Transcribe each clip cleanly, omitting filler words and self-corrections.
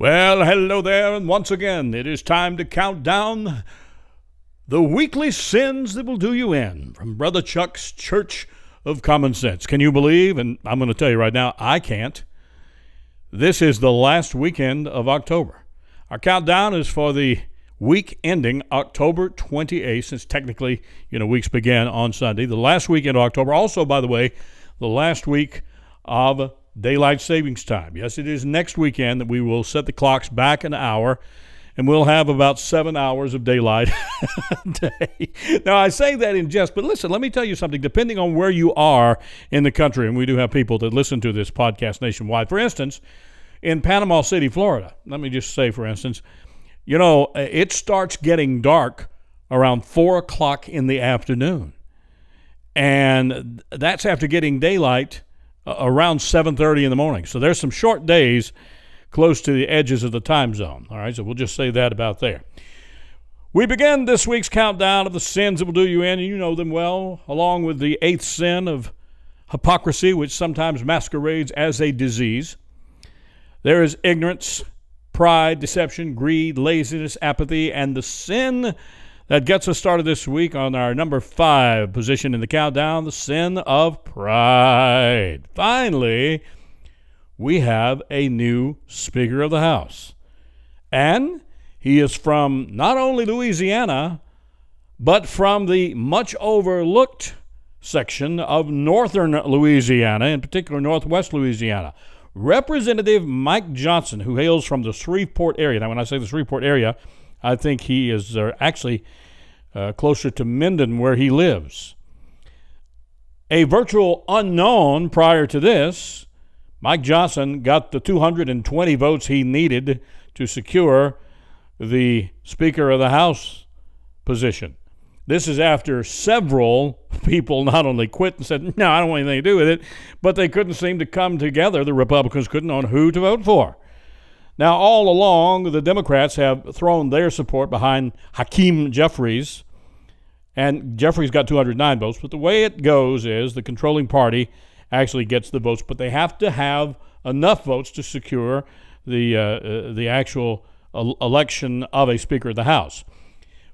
Well, hello there, and once again, it is time to count down the weekly sins that will do you in from Brother Chuck's Church of Common Sense. Can you believe? And I'm going to tell you right now, I can't. This is the last weekend of October. Our countdown is for the week ending October 28th, since technically, weeks began on Sunday. The last weekend of October. Also, by the way, the last week of Daylight Savings Time. Yes, it is next weekend that we will set the clocks back an hour, and we'll have about 7 hours of daylight a day. Now, I say that in jest, but listen, let me tell you something. Depending on where you are in the country, and we do have people that listen to this podcast nationwide. For instance, in Panama City, Florida, let me just say, for instance, it starts getting dark around 4 o'clock in the afternoon. And that's after getting daylight around 7:30 in the morning. So there's some short days close to the edges of the time zone. All right, so we'll just say that about there. We begin this week's countdown of the sins that will do you in, and you know them well, along with the eighth sin of hypocrisy, which sometimes masquerades as a disease. There is ignorance, pride, deception, greed, laziness, apathy, and the sin that gets us started this week on our number 5 position in the countdown, the sin of pride. Finally, we have a new Speaker of the House. And he is from not only Louisiana, but from the much overlooked section of northern Louisiana, in particular northwest Louisiana. Representative Mike Johnson, who hails from the Shreveport area. Now, when I say the Shreveport area, I think he is actually closer to Minden where he lives. A virtual unknown prior to this, Mike Johnson got the 220 votes he needed to secure the Speaker of the House position. This is after several people not only quit and said, no, I don't want anything to do with it, but they couldn't seem to come together. The Republicans couldn't on who to vote for. Now, all along, the Democrats have thrown their support behind Hakeem Jeffries, and Jeffries got 209 votes. But the way it goes is the controlling party actually gets the votes, but they have to have enough votes to secure the actual election of a Speaker of the House.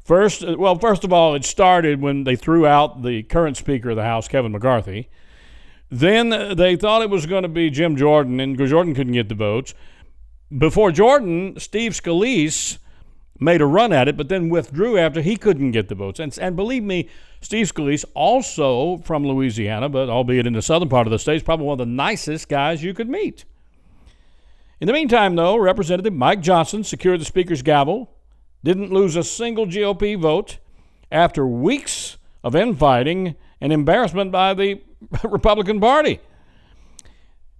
First of all, it started when they threw out the current Speaker of the House, Kevin McCarthy. Then they thought it was going to be Jim Jordan, and Jordan couldn't get the votes. Before Jordan, Steve Scalise made a run at it, but then withdrew after he couldn't get the votes. And believe me, Steve Scalise, also from Louisiana, but albeit in the southern part of the state, is probably one of the nicest guys you could meet. In the meantime, though, Representative Mike Johnson secured the Speaker's gavel, didn't lose a single GOP vote after weeks of infighting and embarrassment by the Republican Party.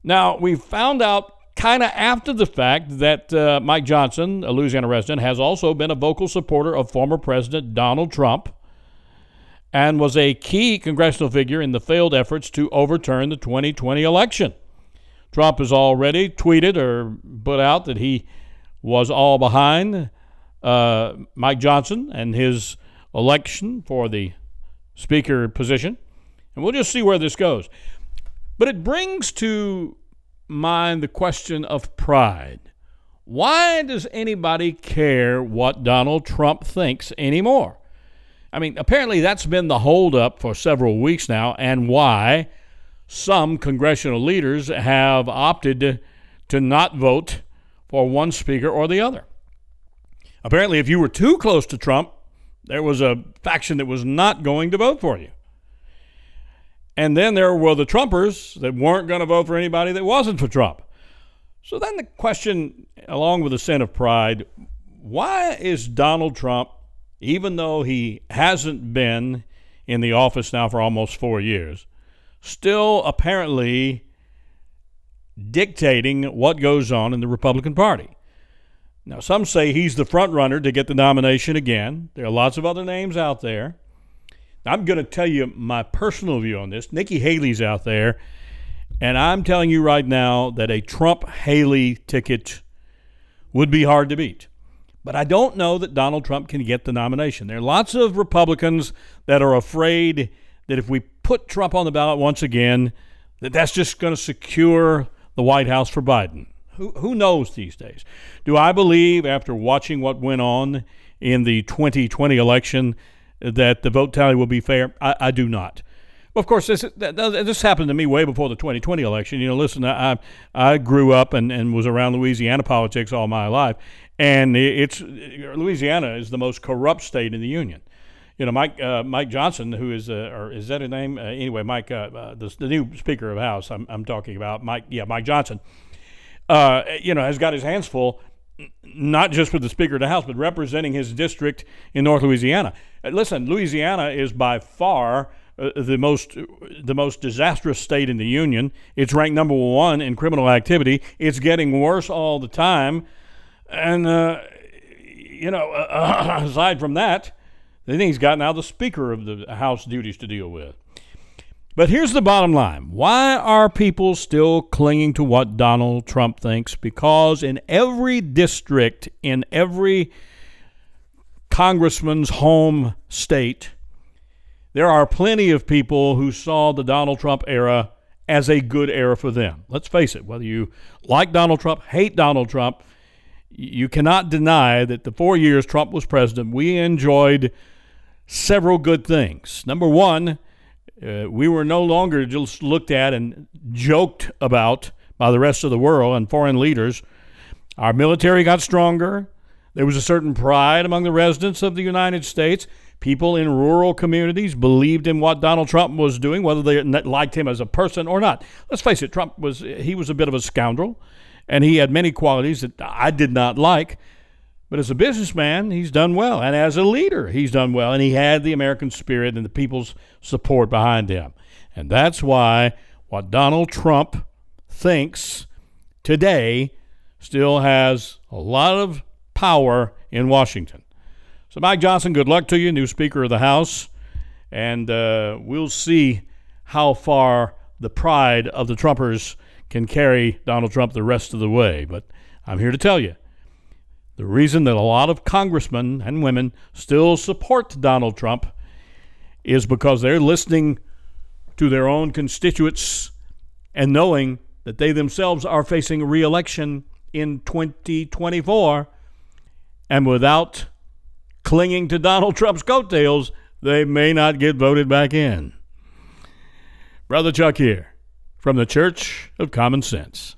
Now, we found out kind of after the fact that Mike Johnson, a Louisiana resident, has also been a vocal supporter of former President Donald Trump and was a key congressional figure in the failed efforts to overturn the 2020 election. Trump has already tweeted or put out that he was all behind Mike Johnson and his election for the speaker position. And we'll just see where this goes. But it brings to mind the question of pride. Why does anybody care what Donald Trump thinks anymore? I mean, apparently that's been the holdup for several weeks now, and why some congressional leaders have opted to not vote for one speaker or the other. Apparently, if you were too close to Trump, there was a faction that was not going to vote for you. And then there were the Trumpers that weren't going to vote for anybody that wasn't for Trump. So then the question, along with the sin of pride, why is Donald Trump, even though he hasn't been in the office now for almost 4 years, still apparently dictating what goes on in the Republican Party? Now, some say he's the front runner to get the nomination again. There are lots of other names out there. I'm going to tell you my personal view on this. Nikki Haley's out there, and I'm telling you right now that a Trump-Haley ticket would be hard to beat. But I don't know that Donald Trump can get the nomination. There are lots of Republicans that are afraid that if we put Trump on the ballot once again, that's just going to secure the White House for Biden, Who knows these days? Do I believe, after watching what went on in the 2020 election, that the vote tally will be fair? I do not. Of course, this happened to me way before the 2020 election. You know, listen, I grew up and was around Louisiana politics all my life, and Louisiana is the most corrupt state in the union. You know, Mike Johnson, who is or is that his name? Anyway, Mike, the new Speaker of the House. I'm talking about Mike Johnson. You know, has got his hands full, not just with the Speaker of the House, but representing his district in North Louisiana. Listen, Louisiana is by far the most disastrous state in the union. It's ranked number one in criminal activity. It's getting worse all the time, and aside from that, they think he's got now the Speaker of the House duties to deal with. But here's the bottom line. Why are people still clinging to what Donald Trump thinks? Because in every district, in every congressman's home state, there are plenty of people who saw the Donald Trump era as a good era for them. Let's face it, whether you like Donald Trump, hate Donald Trump, you cannot deny that the 4 years Trump was president, we enjoyed several good things. Number one, we were no longer just looked at and joked about by the rest of the world and foreign leaders. Our military got stronger. There was a certain pride among the residents of the United States. People in rural communities believed in what Donald Trump was doing, whether they liked him as a person or not. Let's face it, Trump was a bit of a scoundrel, and he had many qualities that I did not like. But as a businessman, he's done well. And as a leader, he's done well. And he had the American spirit and the people's support behind him. And that's why what Donald Trump thinks today still has a lot of power in Washington. So Mike Johnson, good luck to you, new Speaker of the House. And we'll see how far the pride of the Trumpers can carry Donald Trump the rest of the way. But I'm here to tell you, the reason that a lot of congressmen and women still support Donald Trump is because they're listening to their own constituents and knowing that they themselves are facing re-election in 2024. And without clinging to Donald Trump's coattails, they may not get voted back in. Brother Chuck here from the Church of Common Sense.